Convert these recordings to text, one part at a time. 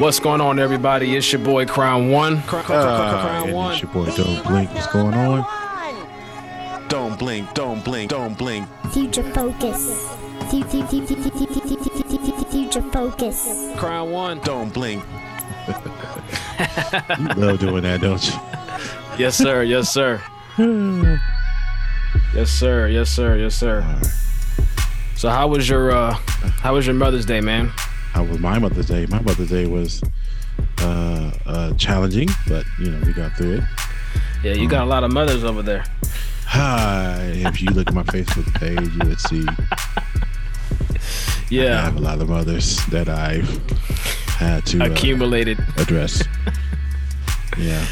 What's going on, everybody? It's your boy Crown One. Crown One. It's your boy Don't Blink. What's going on? Don't blink. Don't blink. Don't blink. Future Focus. Future Focus. Crown One. Don't blink. You love doing that, don't you? Yes, sir. Yes, sir. Yes, sir. Yes, sir. Yes, sir. So how was your Mother's Day, man? How was my Mother's Day? My Mother's Day was challenging, but you know, we got through it. Yeah, you got a lot of mothers over there. If you look at my Facebook page, you would see. Yeah, I have a lot of mothers that I've had to accumulated address. Yeah.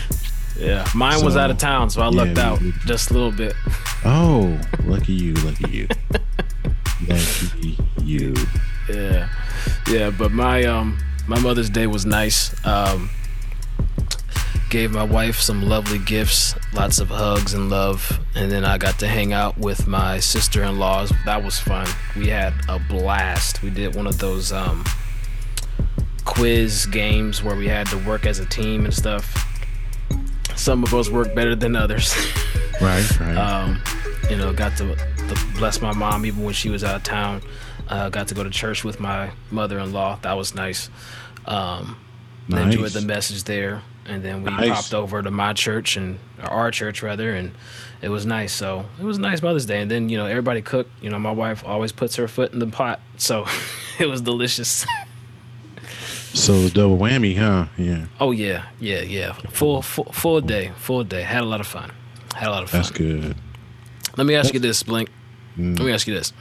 Yeah, mine was out of town, so I lucked out just a little bit. Oh, lucky you, lucky you. Lucky you. Yeah. Yeah, but my Mother's Day was nice. Gave my wife some lovely gifts, lots of hugs and love, and then I got to hang out with my sister-in-laws. That was fun. We had a blast. We did one of those quiz games where we had to work as a team and stuff. Some of us work better than others. Right. You know, got to bless my mom even when she was out of town. Got to go to church with my mother-in-law. That was nice. Nice. Enjoyed the message there. And then we popped over to my church, or our church, and it was nice. So it was a nice Mother's Day. And then, you know, everybody cooked. You know, my wife always puts her foot in the pot, so it was delicious. So double whammy, huh? Yeah. Oh yeah. Full day. Had a lot of fun. That's good. Let me ask you this, Blink. Let me ask you this.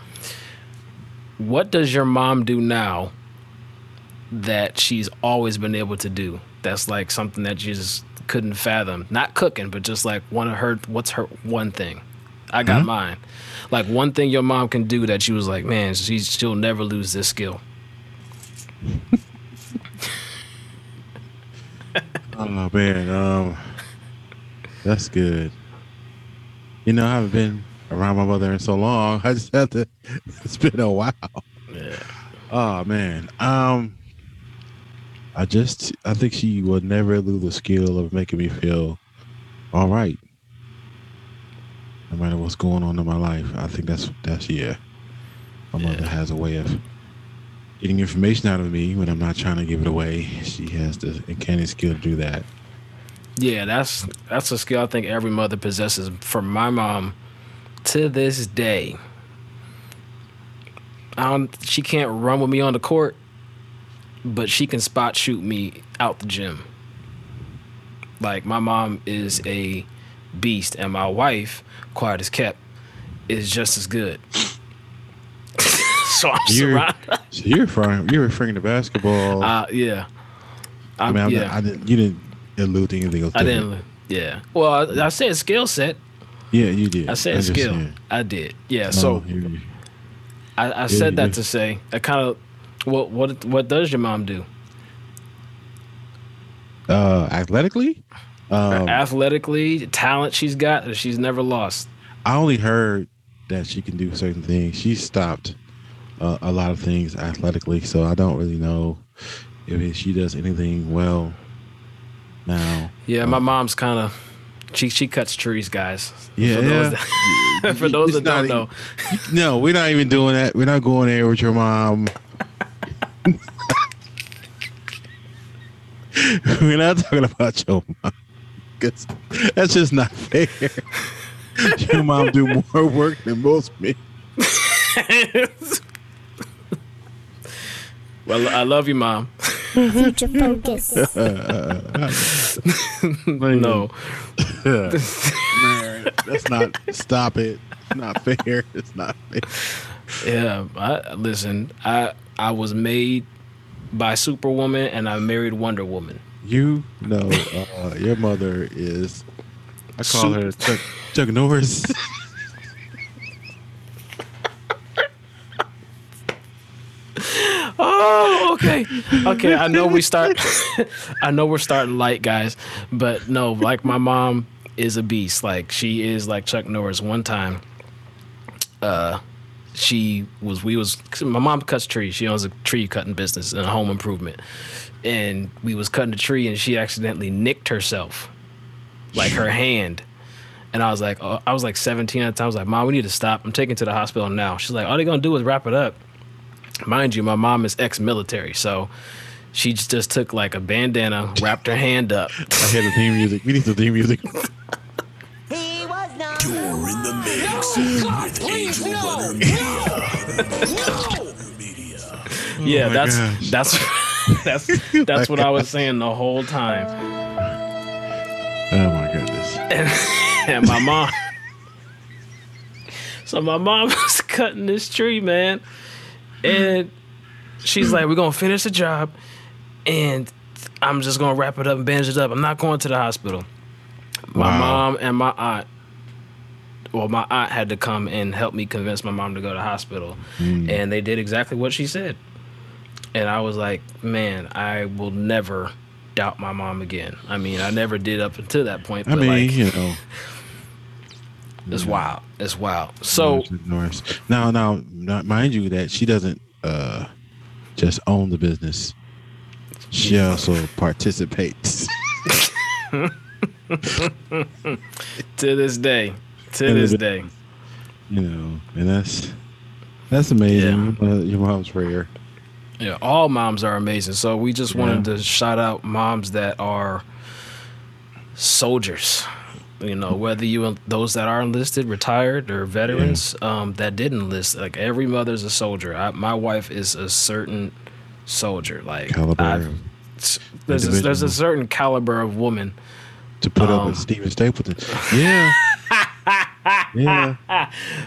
What does your mom do now that she's always been able to do? That's like something that you just couldn't fathom. Not cooking, but just like what's her one thing? I got mine. Like one thing your mom can do that she was like, man, she'll never lose this skill. Oh man, that's good. You know, I haven't been around my mother in so long. I just have to. It's been a while. Yeah. Oh man. I think she will never lose the skill of making me feel all right, no matter what's going on in my life. I think that's my mother has a way of getting information out of me when I'm not trying to give it away. She has the uncanny skill to do that. Yeah, that's a skill I think every mother possesses. For my mom, to this day, she can't run with me on the court, but she can spot shoot me out the gym. Like, my mom is a beast, and my wife, quiet as kept, is just as good. So you're referring to basketball. Yeah. I mean, you didn't allude to anything else. I didn't. Yeah. Well, I said skill set. Yeah, you did. I said skill. I did. Yeah. No, so I said that to say I kind of. What does your mom do? Athletically. Athletically, talent she's got that she's never lost. I only heard that she can do certain things. She stopped a lot of things athletically, so I don't really know if she does anything well now. Yeah, my mom's kind of she cuts trees, guys. Yeah, for those that don't know. No, we're not even doing that. We're not going there with your mom. We're not talking about your mom. That's just not fair. Your mom do more work than most men. Well, I love you, Mom. Future Focus. No. Man, that's not. Stop it. It's not fair. It's not fair. Yeah. Listen, I was made by Superwoman, and I married Wonder Woman. You know, your mother is. I call her Chuck Norris. Oh, okay. I know we're starting light, guys, but no, like, my mom is a beast. Like, she is like Chuck Norris. One time, my mom cuts trees. She owns a tree cutting business and a home improvement. And we was cutting a tree and she accidentally nicked herself, like her hand. And I was like, 17 at the time. I was like, Mom, we need to stop. I'm taking to the hospital now. She's like, all they're going to do is wrap it up. Mind you, my mom is ex-military, so she just took like a bandana, wrapped her hand up. I hear the theme music. We need the theme music. You're in the mix. No, God, please, no. No. Oh yeah, that's what I was saying the whole time. Oh my goodness. And my mom. So my mom was cutting this tree, man. And she's like, we're going to finish the job and I'm just going to wrap it up and bandage it up. I'm not going to the hospital. My mom and my aunt. Well, my aunt had to come and help me convince my mom to go to the hospital. And they did exactly what she said. And I was like, man, I will never doubt my mom again. I mean, I never did up until that point. But I mean, like, you know. It's wild. It's wild. So now, mind you that she doesn't just own the business. She also participates. To this day. You know, and that's amazing. Yeah. Your mom's rare. Yeah, all moms are amazing. So we just wanted to shout out moms that are soldiers. You know, whether those that are enlisted, retired, or veterans that did enlist, like every mother's a soldier. My wife is a certain soldier. Like there's a certain caliber of woman. To put up with Steven Stapleton. Yeah. Yeah.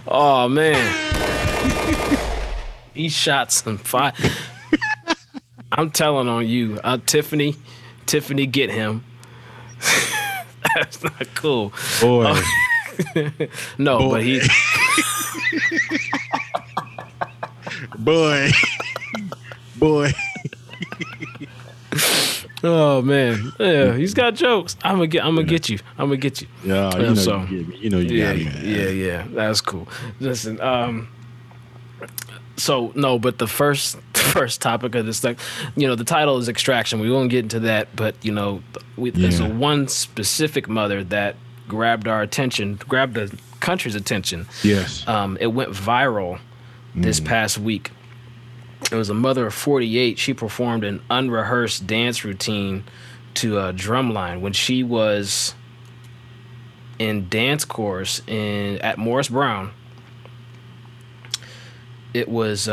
Oh man. He shot some fire. I'm telling on you, Tiffany, get him. That's not cool. Boy. No, boy. But he. Boy. Oh man, yeah, he's got jokes. I'm gonna get you. Yeah, you know, that's cool. Listen, so no, but the first topic of this thing, you know, the title is extraction. We won't get into that, but you know, there's one specific mother that grabbed the country's attention. Yes, it went viral this past week. It was a mother of 48. She performed an unrehearsed dance routine to a drumline when she was in dance course at Morris Brown. It was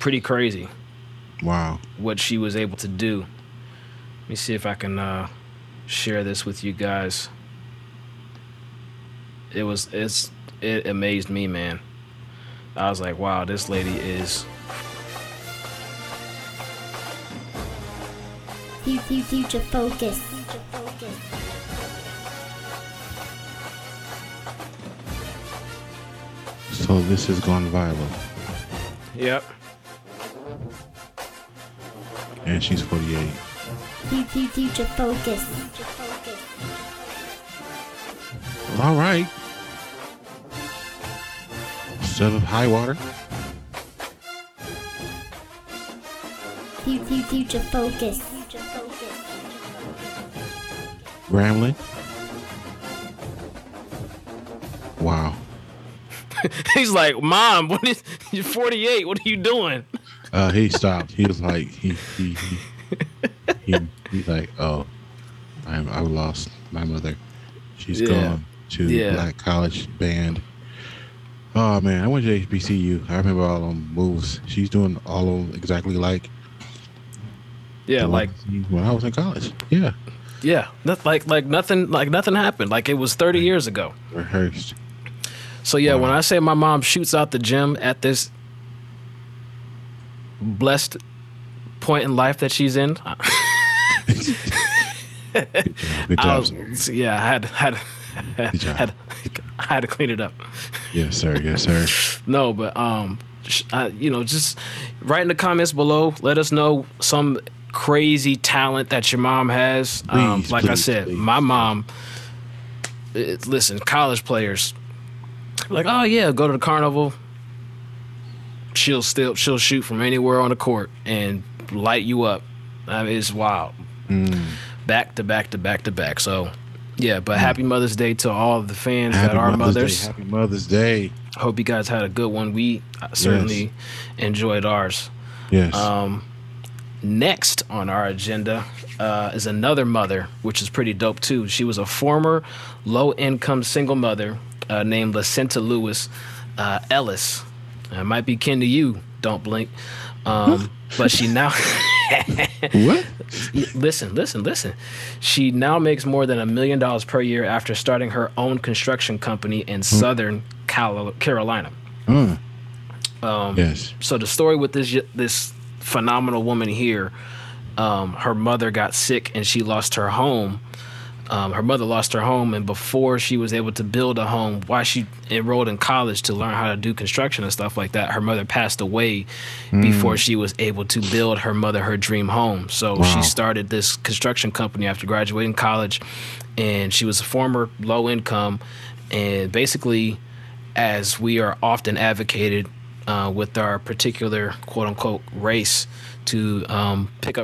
pretty crazy. Wow. What she was able to do. Let me see if I can share this with you guys. It amazed me, man. I was like, wow, this lady is. Future Focus. So this has gone viral. Yep. And she's 48. Future Focus. All right. Set of high water. Future Focus. Grambling. Wow. He's like, Mom, you're 48. What are you doing? He stopped. He was like, he's like, oh, I lost my mother. She's gone to black college band. Oh man, I went to HBCU. I remember all them moves. She's doing all of them exactly like when I was in college. Yeah. Yeah. Nothing happened. Like it was 30 years ago. Rehearsed. So yeah, when I say my mom shoots out the gym at this blessed point in life that she's in. Good job. I had to clean it up. Yes, sir. No, but just write in the comments below. Let us know some crazy talent that your mom has. Please, my mom. Listen, college players, like, oh yeah, go to the carnival, she'll shoot from anywhere on the court and light you up. I mean, it's wild. Back to back to back to back. So, yeah, but happy Mother's Day to all of the fans that are mothers. Happy Mother's Day. Hope you guys had a good one. We certainly enjoyed ours. Yes. Next on our agenda is another mother, which is pretty dope too. She was a former low-income single mother named LaSenta Lewis Ellis. It might be kin to you, Don't Blink. But she now... What? Listen. She now makes more than $1 million per year after starting her own construction company in Southern Carolina. So the story with this phenomenal woman here, her mother got sick and she lost her home. Her mother lost her home, and before she was able to build a home, while she enrolled in college to learn how to do construction and stuff like that, her mother passed away before she was able to build her dream home. So she started this construction company after graduating college, and she was a former low income, and basically, as we are often advocated with our particular quote unquote race, to pick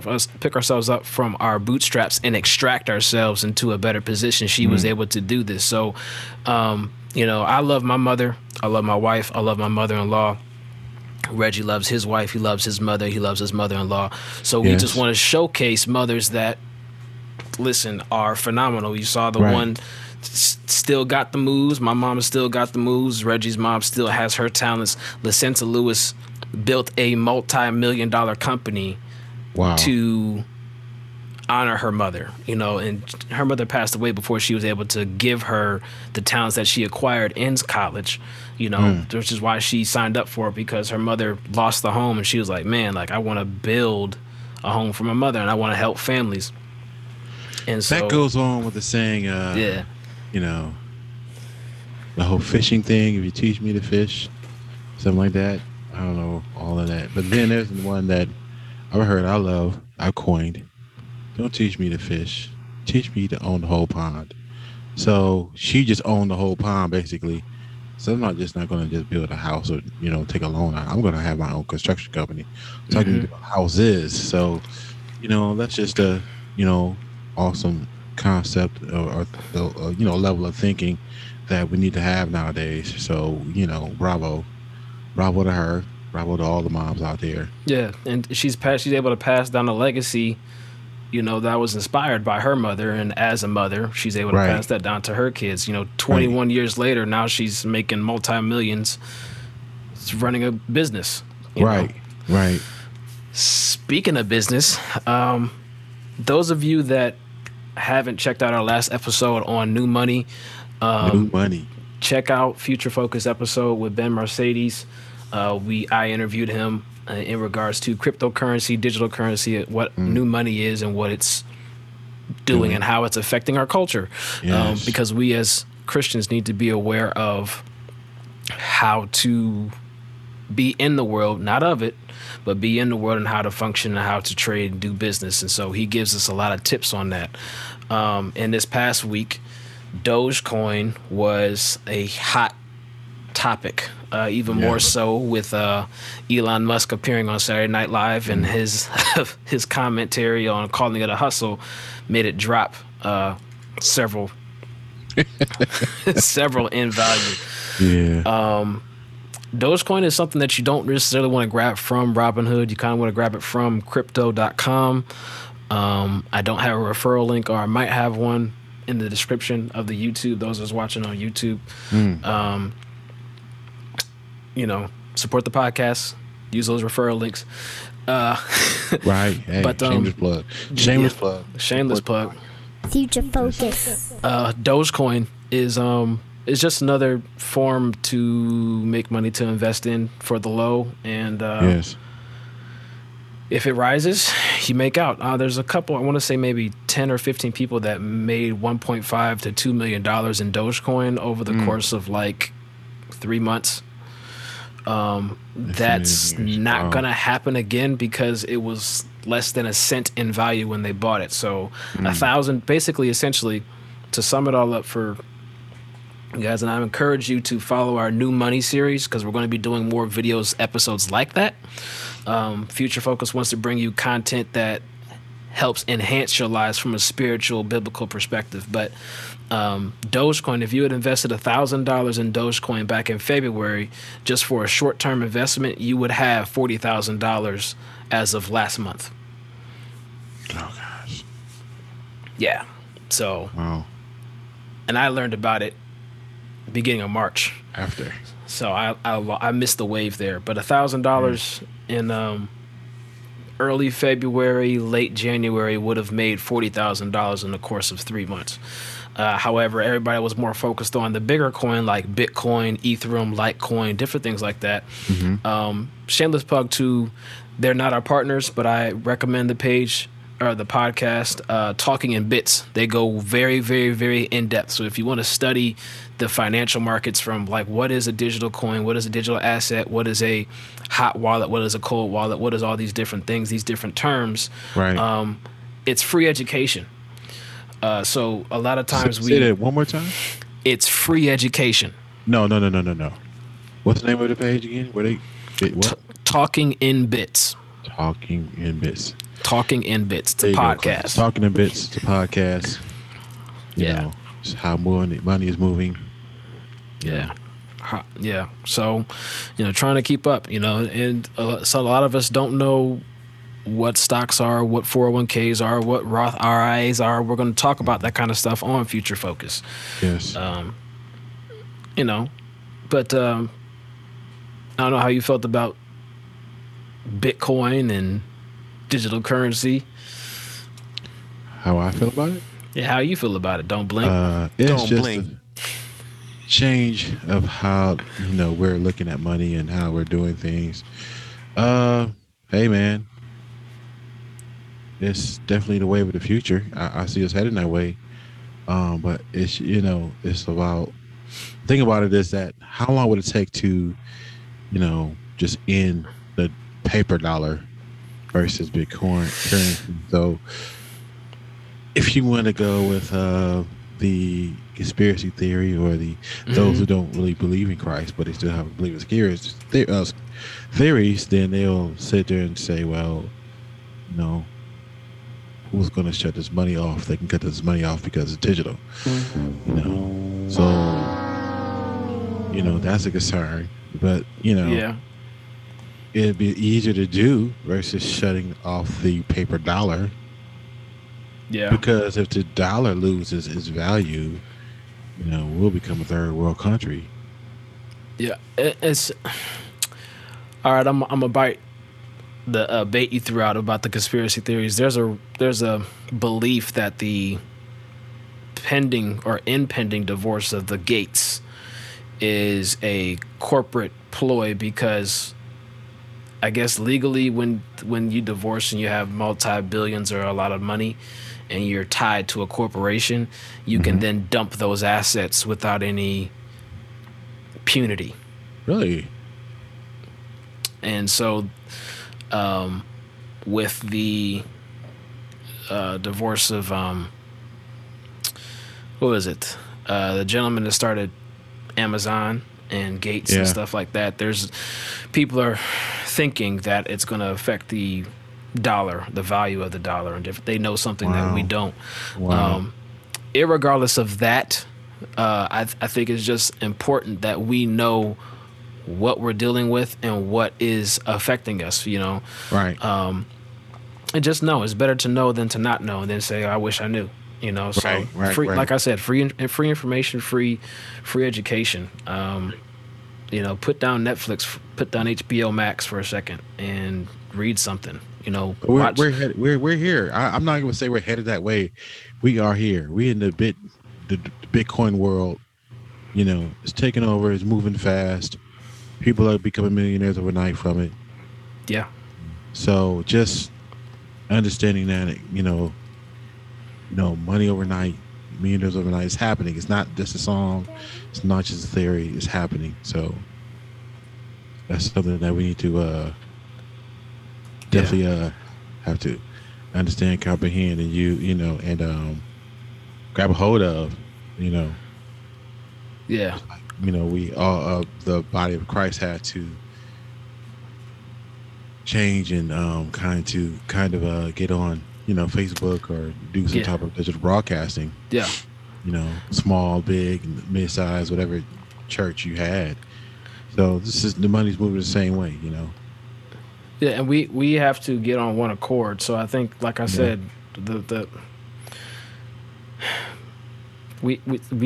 ourselves up from our bootstraps and extract ourselves into a better position. She was able to do this. So, you know, I love my mother. I love my wife. I love my mother-in-law. Reggie loves his wife. He loves his mother. He loves his mother-in-law. So we just want to showcase mothers that, listen, are phenomenal. You saw the one... still got the moves. My mom still got the moves. Reggie's mom still has her talents. LaSenta Lewis built a multi-million-dollar company to honor her mother, you know, and her mother passed away before she was able to give her the talents that she acquired in college, you know, which is why she signed up for it, because her mother lost the home and she was like, man, like, I want to build a home for my mother and I want to help families. And so, that goes on with the saying, you know, the whole fishing thing, if you teach me to fish, something like that. I don't know all of that. But then there's one that I've heard I love, I coined. Don't teach me to fish. Teach me to own the whole pond. So she just owned the whole pond, basically. So I'm not going to just build a house or, you know, take a loan. I'm going to have my own construction company. So I can build houses. So, you know, that's just a, you know, awesome concept or you know, level of thinking that we need to have nowadays. So, you know, bravo to her, bravo to all the moms out there. Yeah, and she's able to pass down a legacy, you know, that was inspired by her mother, and as a mother, she's able to pass that down to her kids. You know, 21 years later, now she's making multi-millions, running a business. Right. Speaking of business, those of you that haven't checked out our last episode on new money, check out Future Focus episode with Ben Mercedes. I interviewed him in regards to cryptocurrency, digital currency, what new money is and what it's doing and how it's affecting our culture. Because we as Christians need to be aware of how to be in the world, not of it, but be in the world, and how to function and how to trade and do business. And so he gives us a lot of tips on that. And this past week, Dogecoin was a hot topic, even more so with Elon Musk appearing on Saturday Night Live, and his commentary on calling it a hustle made it drop several in value. Dogecoin is something that you don't necessarily want to grab from Robinhood. You kind of want to grab it from crypto.com. I don't have a referral link, or I might have one in the description of the YouTube. Those who's watching on YouTube, you know, support the podcast. Use those referral links. Hey, but, shameless plug. Future Focus. Dogecoin is... it's just another form to make money, to invest in for the low. And if it rises, you make out. There's a couple, I want to say maybe 10 or 15 people that made $1.5 to $2 million in Dogecoin over the course of like 3 months. That's not going to happen again, because it was less than a cent in value when they bought it. So basically, essentially, to sum it all up for guys, and I encourage you to follow our New Money series because we're going to be doing more videos, episodes like that. Future Focus wants to bring you content that helps enhance your lives from a spiritual, biblical perspective. But Dogecoin, if you had invested $1,000 in Dogecoin back in February, just for a short-term investment, you would have $40,000 as of last month. Oh, gosh. Yeah. So. Wow. And I learned about it beginning of March. After. So I missed the wave there. But $1,000 in early February, late January would have made $40,000 in the course of 3 months. However, everybody was more focused on the bigger coin like Bitcoin, Ethereum, Litecoin, different things like that. Mm-hmm. Shameless plug to, they're not our partners, but I recommend the page or the podcast, Talking in Bits. They go very, very, very in-depth. So if you want to study the financial markets from like what is a digital coin, what is a digital asset, what is a hot wallet, what is a cold wallet, what is all these different things, these different terms, right? It's free education. So a lot of times we... Say that one more time? It's free education. No. What's the name of the page again? Talking in Bits. Talking in Bits. Talking in Bits. It's a podcast. Talking in Bits. It's a podcast. You know, it's how money is moving. Yeah. Yeah. So, trying to keep up, and so a lot of us don't know what stocks are, what 401ks are, what Roth IRAs are. We're going to talk about that kind of stuff on Future Focus. Yes. But I don't know how you felt about Bitcoin and digital currency. How I feel about it? Yeah, how you feel about it? Don't blink. It's just a change of how, we're looking at money and how we're doing things. Hey, man. It's definitely the wave of the future. I see us heading that way. But it's, it's about, the thing about it is that how long would it take to, just end the paper dollar versus Bitcoin currency? So if you want to go with the conspiracy theory or those who don't really believe in Christ, but they still have to believe in theories, then they'll sit there and say, well, who's going to shut this money off? They can cut this money off because it's digital, So, that's a concern. But, it'd be easier to do versus shutting off the paper dollar. Yeah. Because if the dollar loses its value, we'll become a third world country. Yeah. It's... All right, I'm a bite. The bait you threw out about the conspiracy theories, there's a belief that the pending or impending divorce of the Gates is a corporate ploy because I guess legally when you divorce and you have multi-billions or a lot of money and you're tied to a corporation, you can then dump those assets without any punity. Really? And so... with the divorce of what was it? The gentleman that started Amazon and Gates and stuff like that. There's people are thinking that it's going to affect the dollar, the value of the dollar, and if they know something that we don't. Wow. Irregardless of that, I think it's just important that we know what we're dealing with and what is affecting us, Right. And just know it's better to know than to not know and then say, I wish I knew, So right. Like I said, free information, free education. Put down Netflix, put down HBO Max for a second and read something, We're here. I'm not going to say we're headed that way. We are here. We in the Bitcoin world, it's taking over. It's moving fast. People are becoming millionaires overnight from it. Yeah. So just understanding that, money overnight, millionaires overnight is happening. It's not just a song. It's not just a theory. It's happening. So that's something that we need to definitely have to understand, comprehend, and grab a hold of, Yeah. You know, we all, the body of Christ had to change and kind of get on, you know, Facebook or do some type of digital broadcasting. Yeah. You know, small, big, mid-sized, whatever church you had. So this is, the money's moving the same way, you know. Yeah, and we have to get on one accord. So I think, like I said, we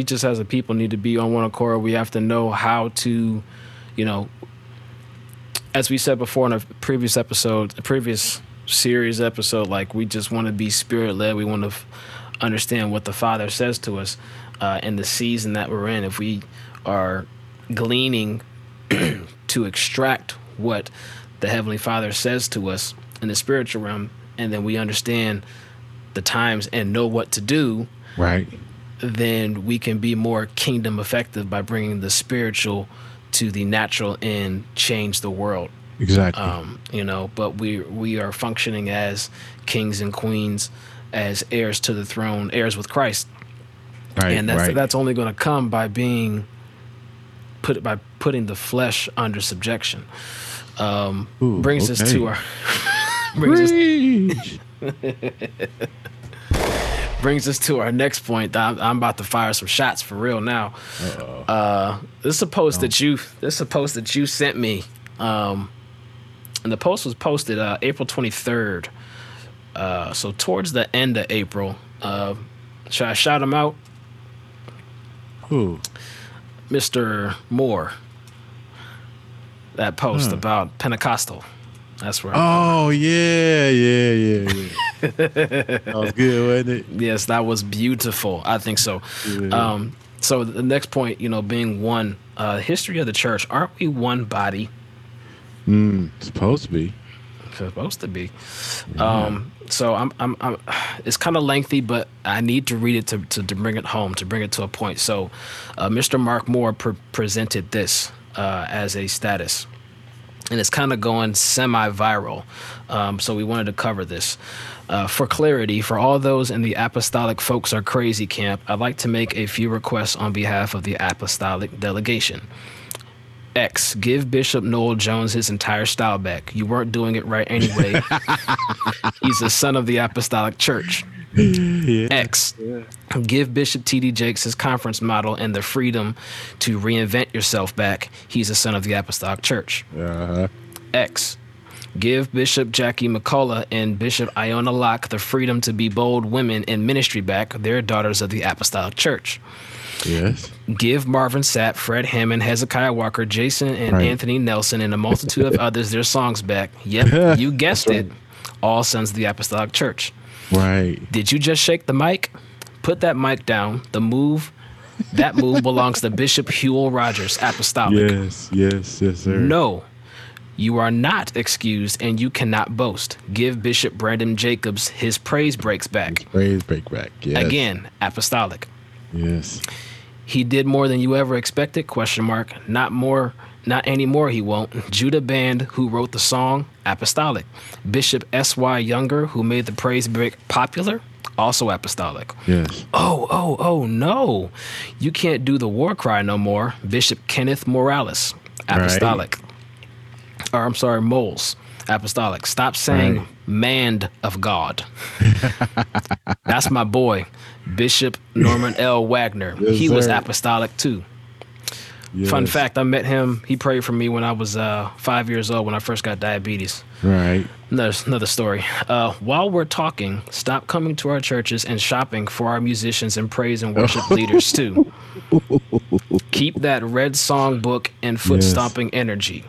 just as a people need to be on one accord. We have to know how to, you know, as we said before in a previous episode, a previous series episode, like we just want to be spirit-led. We want to understand what the Father says to us in the season that we're in. If we are gleaning to extract what the Heavenly Father says to us in the spiritual realm, and then we understand the times and know what to do, right? Then we can be more kingdom effective by bringing the spiritual to the natural and change the world. Exactly. You know, but we are functioning as kings and queens, as heirs to the throne, heirs with Christ. Right. And that's only going to come by being putting the flesh under subjection. Us to our brings us to our next point. I'm about to fire some shots for real now. This is a post that you sent me, and the post was posted April 23rd. So towards the end of April. Should I shout him out? Who? Mr. Moore. That post about Pentecostal. That's where yeah. That was good, wasn't it? Yes, that was beautiful. I think so. Yeah. So the next point, you know, being one, history of the church. Aren't we one body? Supposed to be. Supposed to be. Yeah. So I'm it's kind of lengthy, but I need to read it to bring it home, to bring it to a point. So Mr. Mark Moore presented this as a status, and it's kind of going semi-viral, so we wanted to cover this. For clarity, for all those in the Apostolic Folks Are Crazy camp, I'd like to make a few requests on behalf of the Apostolic delegation. X, give Bishop Noel Jones his entire style back. You weren't doing it right anyway. He's a son of the Apostolic Church. Yeah. X, give Bishop T.D. Jakes his conference model and the freedom to reinvent yourself back. He's a son of the Apostolic Church. Uh-huh. X, give Bishop Jackie McCullough and Bishop Iona Locke the freedom to be bold women in ministry back. They're daughters of the Apostolic Church. Yes. Give Marvin Sapp, Fred Hammond, Hezekiah Walker, Jason and Anthony Nelson and a multitude of others their songs back. Yep, you guessed it. All sons of the Apostolic Church. Right. Did you just shake the mic? Put that mic down. That move belongs to Bishop Hewell Rogers, Apostolic. Yes, sir. No, you are not excused and you cannot boast. Give Bishop Brandon Jacobs his praise breaks back. His praise break back, yes. Again, Apostolic. Yes. He did more than you ever expected, ? Not anymore, he won't. Judah Band, who wrote the song, Apostolic. Bishop S.Y. Younger, who made the praise break popular, also Apostolic. Yes. Oh, no. You can't do the war cry no more. Bishop Kenneth Morales, Apostolic. Right. Or, I'm sorry, Moles, Apostolic. Stop saying man of God. That's my boy, Bishop Norman L. Wagner. Yes, he was Apostolic, too. Yes. Fun fact, I met him. He prayed for me when I was 5 years old when I first got diabetes. Right. Another story. While we're talking, stop coming to our churches and shopping for our musicians and praise and worship leaders, too. Keep that red song book and foot-stomping energy.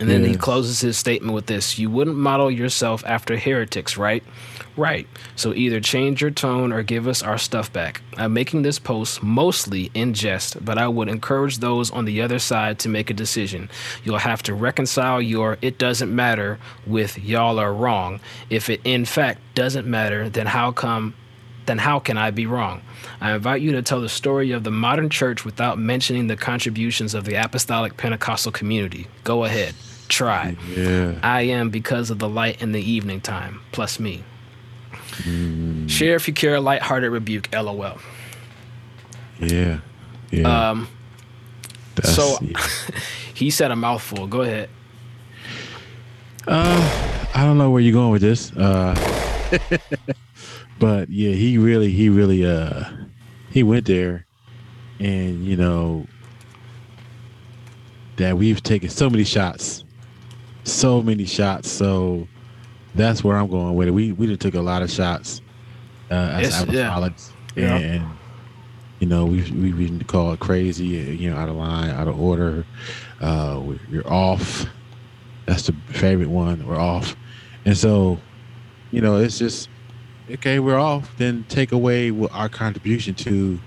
And then he closes his statement with this. You wouldn't model yourself after heretics, right? Right. So either change your tone or give us our stuff back. I'm making this post mostly in jest, but I would encourage those on the other side to make a decision. You'll have to reconcile your "it doesn't matter" with "y'all are wrong." If it in fact doesn't matter, then how can I be wrong? I invite you to tell the story of the modern church without mentioning the contributions of the Apostolic Pentecostal community. Go ahead. Try. Yeah. I am because of the light in the evening time, plus me. Share if you care, lighthearted rebuke, LOL. Yeah. Yeah. He said a mouthful. Go ahead. I don't know where you're going with this. But yeah, he went there, and you know that we've taken so many shots. So that's where I'm going with it. We took a lot of shots as and you know we've been called crazy, you know, out of line, out of order. You're off. That's the favorite one. We're off, and so you know it's just. Okay, we're off. Then take away our contribution to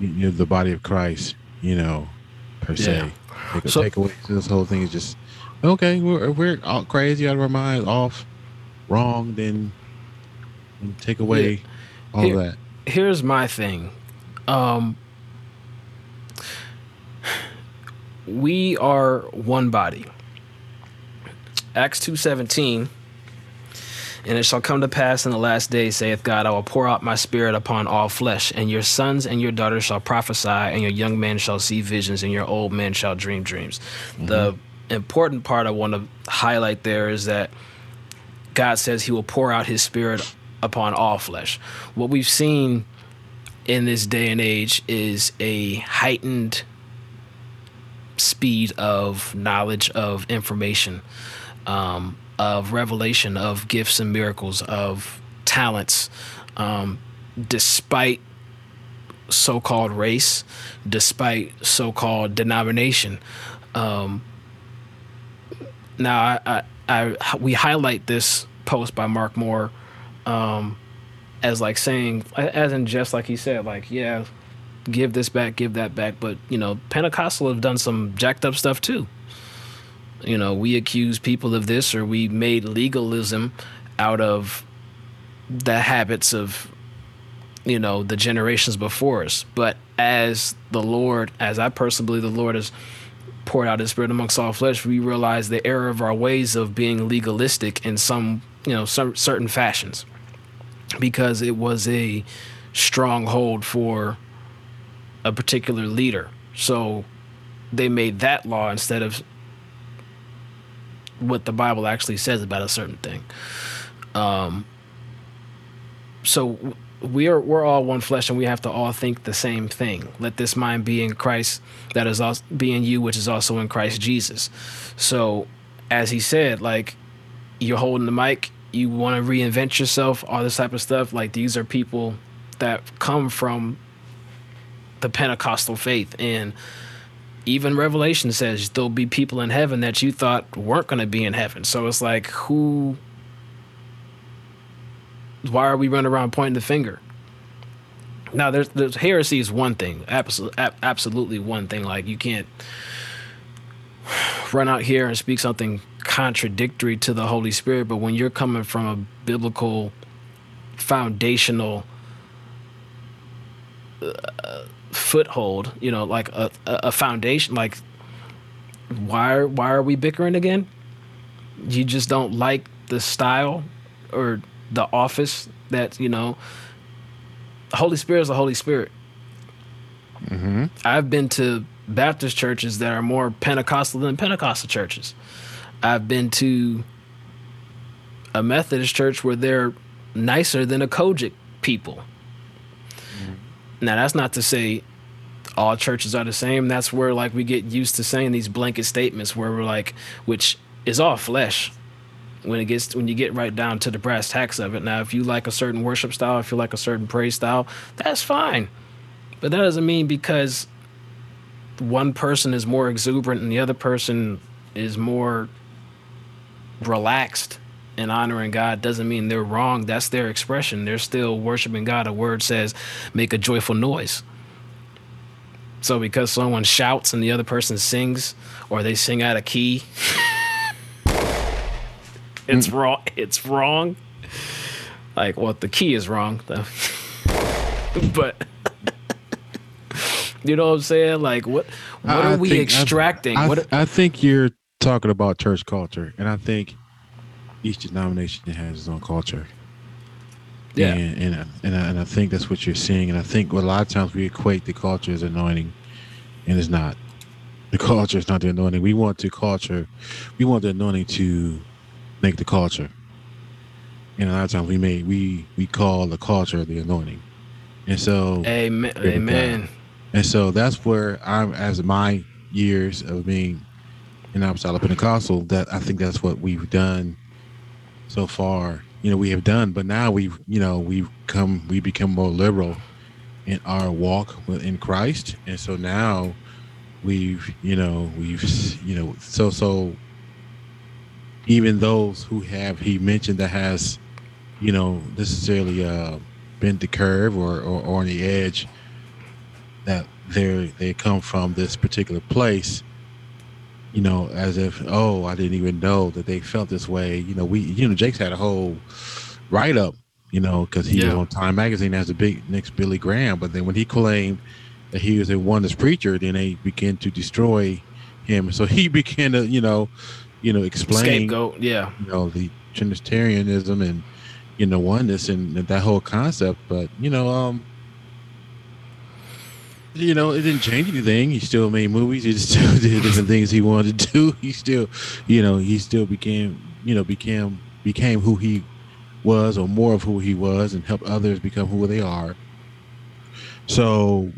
the body of Christ, per se. Yeah. Take away this whole thing is just okay. We're all crazy, out of our minds, off, wrong. Then take away that. Here's my thing. We are one body. Acts 2:17. And it shall come to pass in the last days, saith God, I will pour out my spirit upon all flesh, and your sons and your daughters shall prophesy, and your young men shall see visions, and your old men shall dream dreams. Mm-hmm. The important part I want to highlight there is that God says he will pour out his spirit upon all flesh. What we've seen in this day and age is a heightened speed of knowledge, of information, of revelation, of gifts and miracles, of talents, despite so-called race, despite so-called denomination. Now, we highlight this post by Mark Moore as like saying, as in just like he said, like, yeah, give this back, give that back. But, Pentecostal have done some jacked up stuff too. We accuse people of this, or we made legalism out of the habits of, the generations before us. But as I personally believe the Lord has poured out his spirit amongst all flesh, we realize the error of our ways of being legalistic in some certain fashions, because it was a stronghold for a particular leader. So they made that law instead of what the Bible actually says about a certain thing. So we're all one flesh, and we have to all think the same thing. Let this mind be in Christ that is also be in you, which is also in Christ Jesus. So as he said, like, you're holding the mic, you want to reinvent yourself, all this type of stuff. Like, these are people that come from the Pentecostal faith, and even Revelation says there'll be people in heaven that you thought weren't going to be in heaven. So it's like, why are we running around pointing the finger? Now, there's heresy is one thing, absolutely one thing. Like, you can't run out here and speak something contradictory to the Holy Spirit. But when you're coming from a biblical, foundational foothold, like a foundation, like, why are we bickering again? You just don't like the style or the office that, the Holy Spirit is the Holy Spirit. Mm-hmm. I've been to Baptist churches that are more Pentecostal than Pentecostal churches. I've been to a Methodist church where they're nicer than a Kojic people. Mm-hmm. Now, that's not to say all churches are the same. That's where, like, we get used to saying these blanket statements where we're like, which is all flesh when you get right down to the brass tacks of it. Now, if you like a certain worship style, if you like a certain praise style, that's fine. But that doesn't mean because one person is more exuberant and the other person is more relaxed and honoring God doesn't mean they're wrong. That's their expression. They're still worshiping God. A word says, make a joyful noise. So because someone shouts and the other person sings, or they sing out of key, it's wrong. It's wrong. Like, well, the key is wrong, though. But you know what I'm saying? Like, what are we extracting? I think you're talking about church culture, and I think each denomination has its own culture. Yeah. And I think that's what you're seeing. And I think a lot of times we equate the culture as anointing, and it's not. The culture is not the anointing. We want the anointing to make the culture. And a lot of times we call the culture the anointing. And so Amen. And so that's where I'm, as my years of being an apostolic Pentecostal, that I think that's what we've done so far. You know, we have done, but now we become more liberal in our walk in Christ. And so now we've even those who have, he mentioned, that has, you know, necessarily bent the curve or on the edge, that they come from this particular place, you know, as if, oh, I didn't even know that they felt this way. You know, Jake's had a whole write-up, you know, because he was on Time Magazine as the big next Billy Graham. But then when he claimed that he was a oneness preacher, then they began to destroy him. So he began to, you know, explain, scapegoat, yeah, you know, the Trinitarianism and, you know, oneness and that whole concept. But, you know, it didn't change anything. He still made movies. He still did different things he wanted to do. He still, you know, became who he was, or more of who he was, and helped others become who they are. So,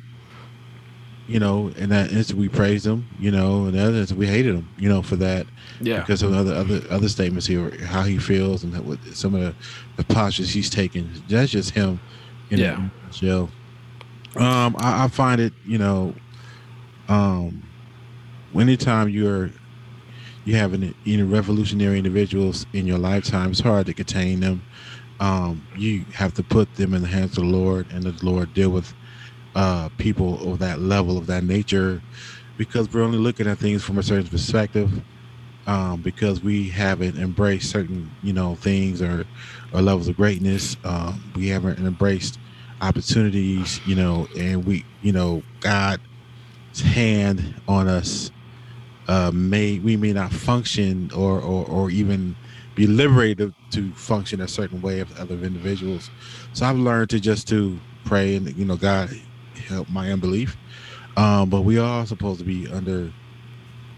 you know, in that instance we praised him, you know, and in the other instance we hated him, you know, for that. Yeah. Because of other statements here, how he feels and what some of the postures he's taken. That's just him. Yeah. So, I find it, you know, anytime you have any revolutionary individuals in your lifetime, it's hard to contain them. You have to put them in the hands of the Lord, and the Lord deal with people of that level, of that nature, because we're only looking at things from a certain perspective, because we haven't embraced certain, you know, things or levels of greatness. We haven't embraced opportunities, you know, and we, you know, God's hand on us, we may not function or even be liberated to function a certain way of other individuals. So I've learned to just to pray and, you know, God help my unbelief. But we are supposed to be under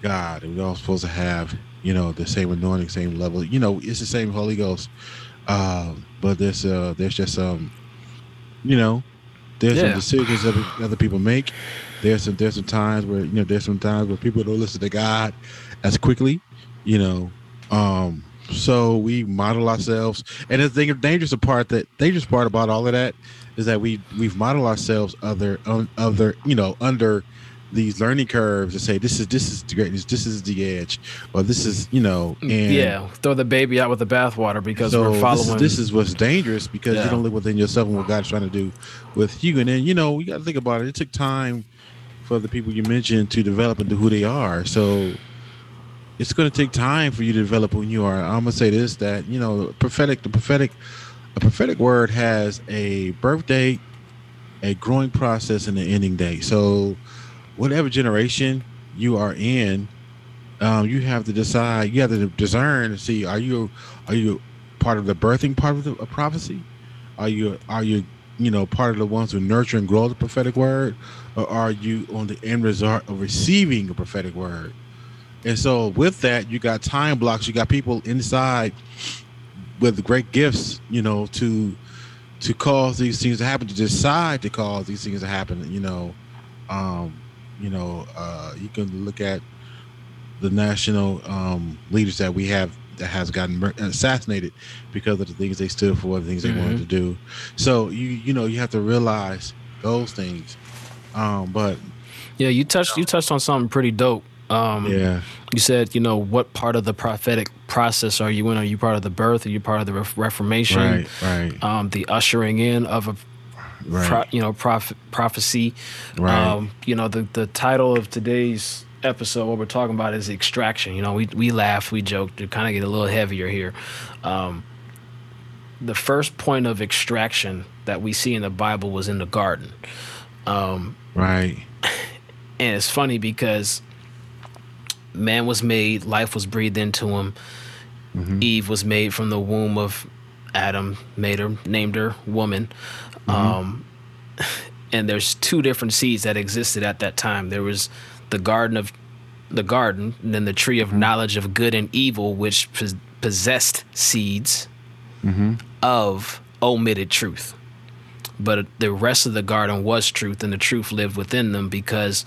God, and we're all supposed to have, you know, the same anointing, same level. You know, it's the same Holy Ghost. But there's just you know, there's some decisions that other people make. There's some times where, you know, people don't listen to God as quickly, you know. So we model ourselves, and the dangerous part about all of that is that we've modeled ourselves other, you know, under these learning curves, and say this is the greatness, this is the edge, or this is, you know, and throw the baby out with the bathwater, because so we're following. This is what's dangerous, because you don't live within yourself and what God's trying to do with you. And then, you know, we got to think about it. It took time for the people you mentioned to develop into who they are. So it's going to take time for you to develop who you are. I'm gonna say this, that, you know, a prophetic word has a birth date, a growing process, and an ending date. So whatever generation you are in, you have to decide. You have to discern and see: are you part of the birthing part of the prophecy? Are you part of the ones who nurture and grow the prophetic word, or are you on the end result of receiving a prophetic word? And so, with that, you got time blocks. You got people inside with great gifts, you know, to cause these things to happen. To decide to cause these things to happen, you know. You can look at the national leaders that we have that has gotten assassinated because of the things they stood for, the things they wanted to do. So you have to realize those things. But yeah, you touched on something pretty dope. You said, you know, what part of the prophetic process are you in? Are you part of the birth? Are you part of the Reformation? Right. The ushering in of a prophecy. Right. You know, the title of today's episode, what we're talking about, is extraction. You know, we laugh, we joke, to kind of get a little heavier here. The first point of extraction that we see in the Bible was in the garden. And it's funny because man was made, life was breathed into him. Eve was made from the womb of Adam made her, named her woman. Mm-hmm. And there's two different seeds that existed at that time. There was the garden, and then the tree of mm-hmm. knowledge of good and evil, which possessed seeds mm-hmm. of omitted truth. But the rest of the garden was truth, and the truth lived within them, because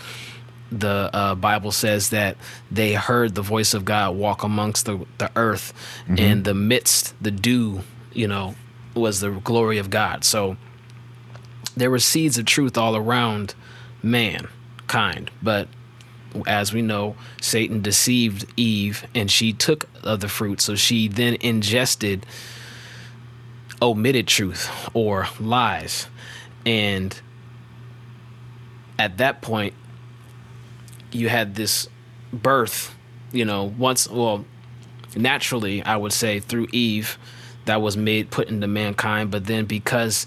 the Bible says that they heard the voice of God walk amongst the earth, mm-hmm. and the midst, the dew, was the glory of God. So there were seeds of truth all around mankind. But as we know, Satan deceived Eve, and she took of the fruit. So she then ingested omitted truth or lies. And at that point, you had this birth, naturally, I would say, through Eve, that was put into mankind. But then, because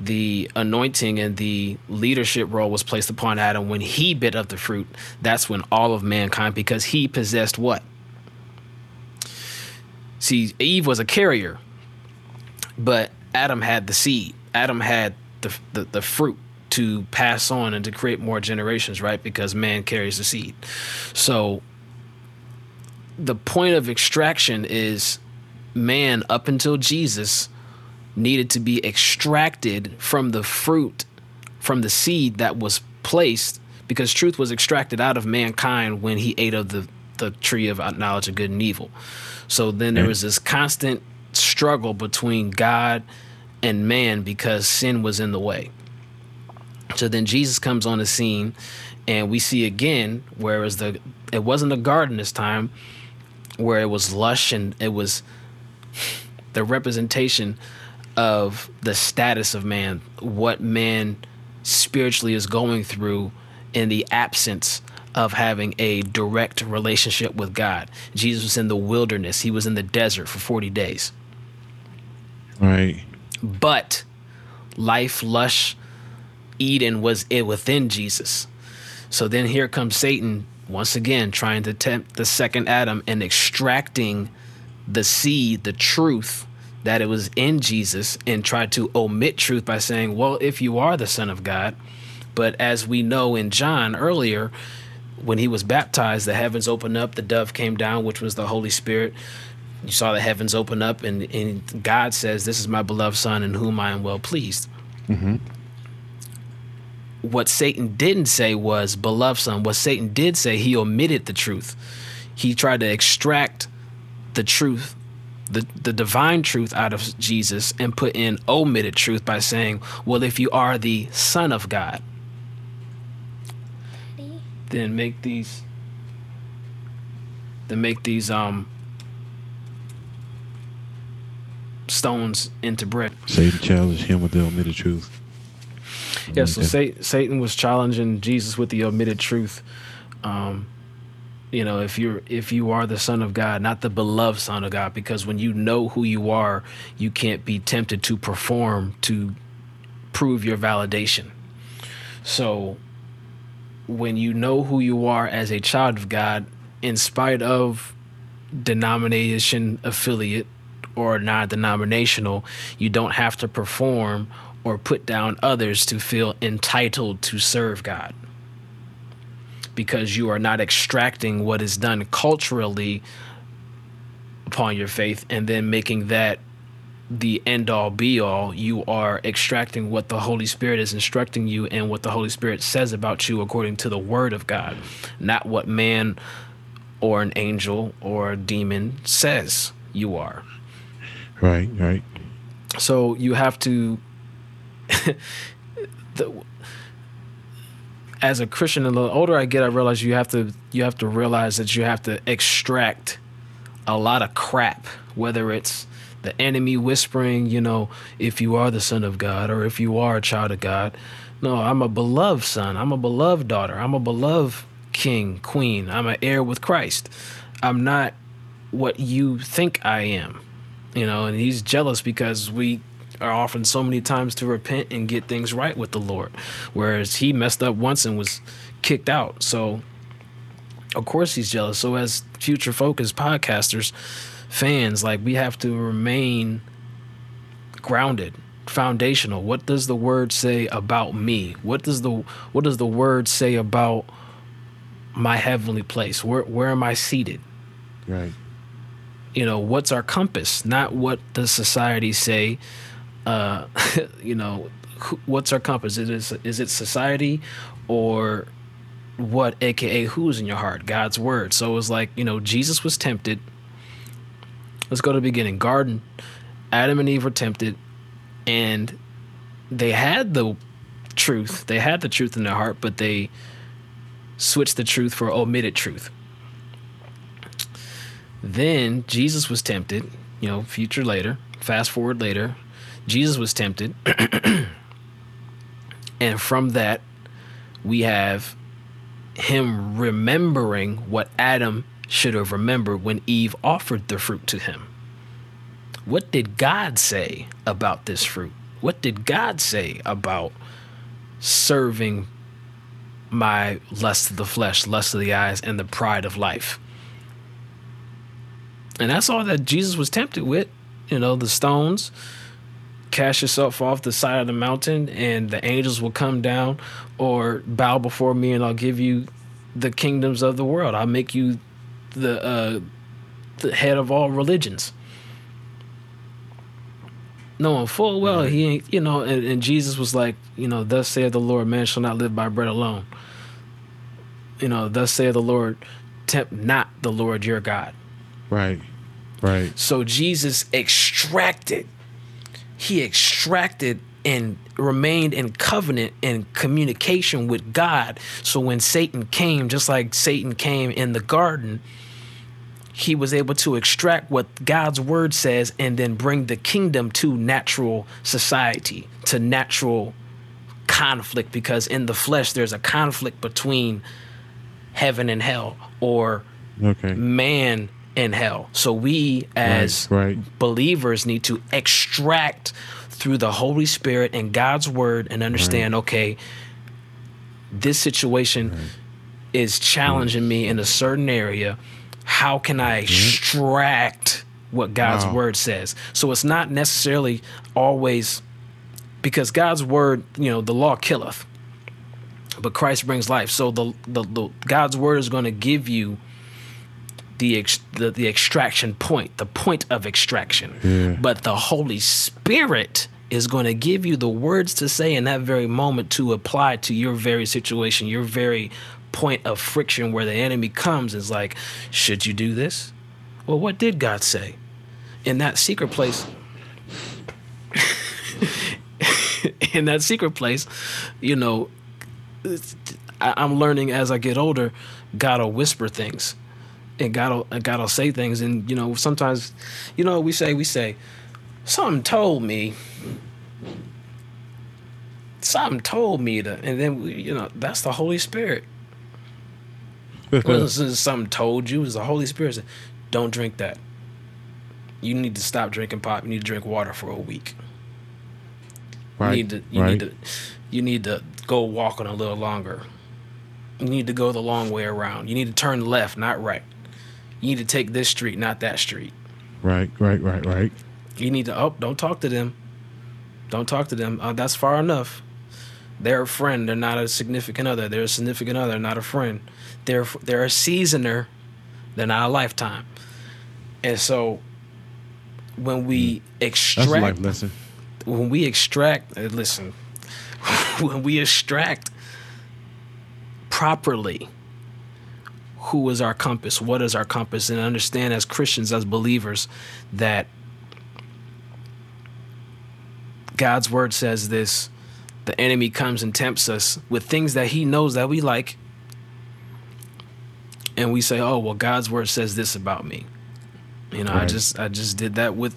the anointing and the leadership role was placed upon Adam, when he bit of the fruit, that's when all of mankind, because he possessed what? See, Eve was a carrier, but Adam had the seed. Adam had the fruit to pass on and to create more generations, right? Because man carries the seed. So the point of extraction is man, up until Jesus, needed to be extracted from the fruit, from the seed that was placed, because truth was extracted out of mankind when he ate of the tree of knowledge of good and evil. So then there was this constant struggle between God and man because sin was in the way. So then Jesus comes on the scene, and we see again, whereas it wasn't a garden this time, where it was lush and it was the representation of the status of man, what man spiritually is going through in the absence of having a direct relationship with God. Jesus was in the wilderness. He was in the desert for 40 days. Right. But life, lush, Eden was it within Jesus. So then here comes Satan once again, trying to tempt the second Adam and extracting the seed, the truth that it was in Jesus, and tried to omit truth by saying, well, if you are the Son of God. But as we know in John earlier, when he was baptized, the heavens opened up, the dove came down, which was the Holy Spirit. You saw the heavens open up, and God says, this is my beloved Son in whom I am well pleased. Mm-hmm. What Satan didn't say was beloved Son. What Satan did say, he omitted the truth. He tried to extract the truth, the divine truth, out of Jesus, and put in omitted truth by saying, well, if you are the Son of God, then make these stones into bread. Satan challenged him with the omitted truth. Yeah, so Satan was challenging Jesus with the omitted truth. If you are the Son of God, not the beloved Son of God, because when you know who you are, you can't be tempted to perform to prove your validation. So when you know who you are as a child of God, in spite of denomination affiliate or non-denominational, you don't have to perform or put down others to feel entitled to serve God, because you are not extracting what is done culturally upon your faith and then making that the end-all, be-all. You are extracting what the Holy Spirit is instructing you and what the Holy Spirit says about you according to the Word of God, not what man or an angel or a demon says you are. Right. So you have to... As a Christian, and the older I get, I realize you have to realize that you have to extract a lot of crap, whether it's the enemy whispering, if you are the Son of God or if you are a child of God. No, I'm a beloved son. I'm a beloved daughter. I'm a beloved king, queen. I'm an heir with Christ. I'm not what you think I am. And he's jealous because we are often so many times to repent and get things right with the Lord, whereas he messed up once and was kicked out. So of course he's jealous. So as Future Focus podcasters, fans, we have to remain grounded, foundational. What does the word say about me? What does the word say about my heavenly place? Where am I seated? Right. You know, what's our compass? Not what does society say. You know, what's our compass? Is it society or what, aka who's in your heart? God's word. So it's like, you know, Jesus was tempted. Let's go to the beginning. Garden. Adam and Eve were tempted, and they had the truth. They had the truth in their heart, but they switched the truth for omitted truth. Then Jesus was tempted, you know, fast forward later, Jesus was tempted. And from that, we have him remembering what Adam should have remembered when Eve offered the fruit to him. What did God say about this fruit? What did God say about serving my lust of the flesh, lust of the eyes, and the pride of life? And that's all that Jesus was tempted with. You know, the stones, cast yourself off the side of the mountain and the angels will come down, or bow before me and I'll give you the kingdoms of the world. I'll make you the head of all religions. Knowing full well, he ain't, you know, and Jesus was like, you know, thus saith the Lord, man shall not live by bread alone. You know, thus saith the Lord, tempt not the Lord your God. Right. Right. So Jesus extracted and remained in covenant and communication with God. So when Satan came, just like Satan came in the garden, he was able to extract what God's word says and then bring the kingdom to natural society, to natural conflict, because in the flesh there's a conflict between heaven and hell, or man in hell. So we as believers need to extract through the Holy Spirit and God's word and understand, okay, this situation is challenging me in a certain area. How can I extract what God's word says? So it's not necessarily always, because God's word, you know, the law killeth, but Christ brings life. So the God's word is going to give you the extraction point, the point of extraction. Yeah. But the Holy Spirit is going to give you the words to say in that very moment to apply to your very situation, your very point of friction where the enemy comes is like, should you do this? Well, what did God say? In that secret place, you know, I'm learning as I get older, God will whisper things. And God'll say things, and you know, sometimes, you know, we say, something told me to, and then we, you know, that's the Holy Spirit. Well, something told you, is the Holy Spirit said, don't drink that. You need to stop drinking pop. You need to drink water for a week. Right. You need to go walking a little longer. You need to go the long way around. You need to turn left, not right. You need to take this street, not that street. Right. You need to, don't talk to them. Don't talk to them. That's far enough. They're a friend. They're not a significant other. They're a significant other, not a friend. They're a seasoner. They're not a lifetime. And so when we extract... That's a life lesson. When we extract properly, who is our compass? What is our compass? And understand as Christians, as believers, that God's word says this. The enemy comes and tempts us with things that he knows that we like. And we say, oh, well, God's word says this about me. You know, right. I just did that with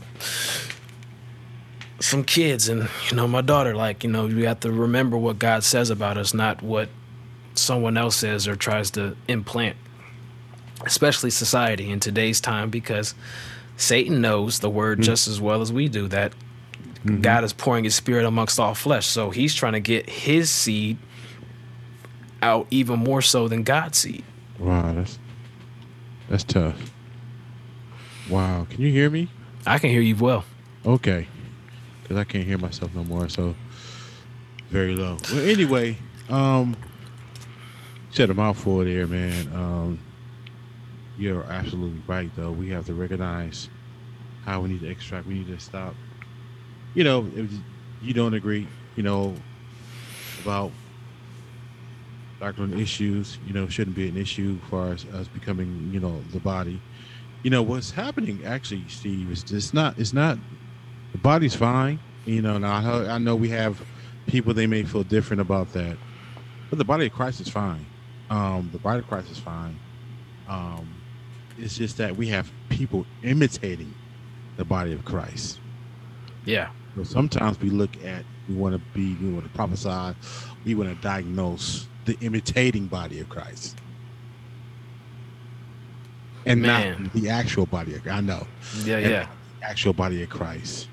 some kids and, you know, my daughter, like, you know, you have to remember what God says about us, not what someone else says or tries to implant, especially society in today's time, because Satan knows the word just as well as we do, that God is pouring his spirit amongst all flesh. So he's trying to get his seed out even more so than God's seed. Wow, that's tough. Wow, can you hear me? I can hear you well. Okay. because I can't hear myself no more. So very low. Well, anyway, said a mouthful there, man. You're absolutely right, though. We have to recognize how we need to extract. We need to stop. You know, if you don't agree, you know, about doctrinal issues, you know, shouldn't be an issue as far as us becoming, you know, the body. You know, what's happening actually, Steve, is it's not the body's fine. You know, now I know we have people, they may feel different about that, but the body of Christ is fine. The body of Christ is fine. It's just that we have people imitating the body of Christ. Yeah. So sometimes we look at, we want to prophesy, we want to diagnose the imitating body of Christ. And man, not the actual body of Christ. I know. Yeah, and yeah. The actual body of Christ.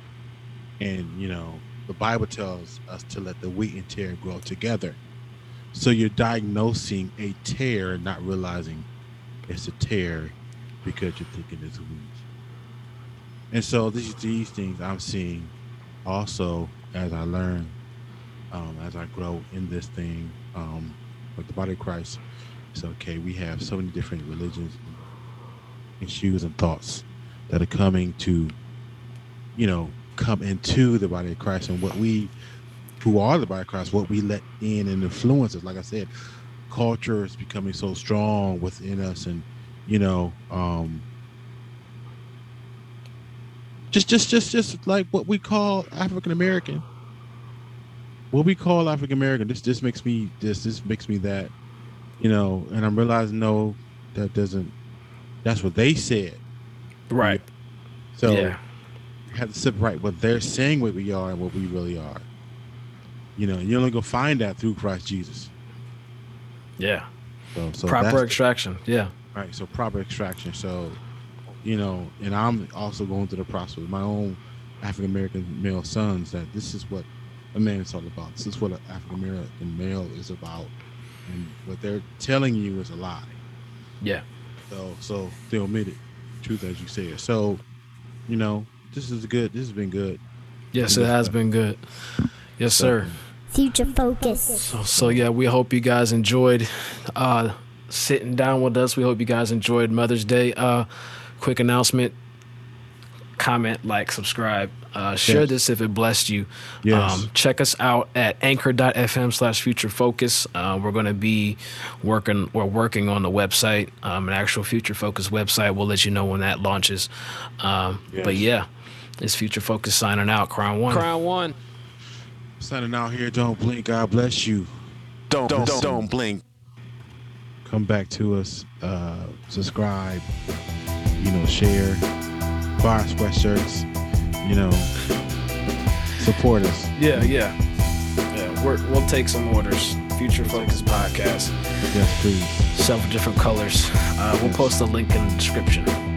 And, you know, the Bible tells us to let the wheat and tear grow together. So you're diagnosing a tear, not realizing it's a tear because you're thinking it's wheat. And so these things I'm seeing also as I learn, as I grow in this thing, with the body of Christ. It's okay. We have so many different religions, issues, and thoughts that are coming to, you know, come into the body of Christ, and what we, who are the body of Christ, what we let in and influences. Like I said, culture is becoming so strong within us, and you know, just like what we call African American. What we call African American. This makes me this. This makes me that. You know, and I'm realizing no, that doesn't. That's what they said. Right. So yeah. You have to separate what they're saying, what we are, and what we really are. You know, you only go find that through Christ Jesus. Yeah. So proper extraction. Yeah. Right. So proper extraction. So, you know, and I'm also going through the process with my own African American male sons that this is what a man's all about. This is what an African American male is about. And what they're telling you is a lie. Yeah. So they omit it. Truth, as you said. So, you know, this is good. This has been good. Yes, it has been good. Yes, sir. Future Focus. So yeah, we hope you guys enjoyed sitting down with us. We hope you guys enjoyed Mother's Day. Quick announcement. Comment, like, subscribe. Share this if it blessed you. Yes. Check us out at anchor.fm/Future Focus. We're going to be working on the website, an actual Future Focus website. We'll let you know when that launches. Yes. But yeah, it's Future Focus signing out. Crown One. Crown One. Signing out here. Don't blink. God bless you. Don't blink. Come back to us. Subscribe. You know, share. Buy our sweatshirts. You know, support us. Yeah. We'll take some orders. Future Focus Podcast. Yes, please. Several different colors. We'll post a link in the description.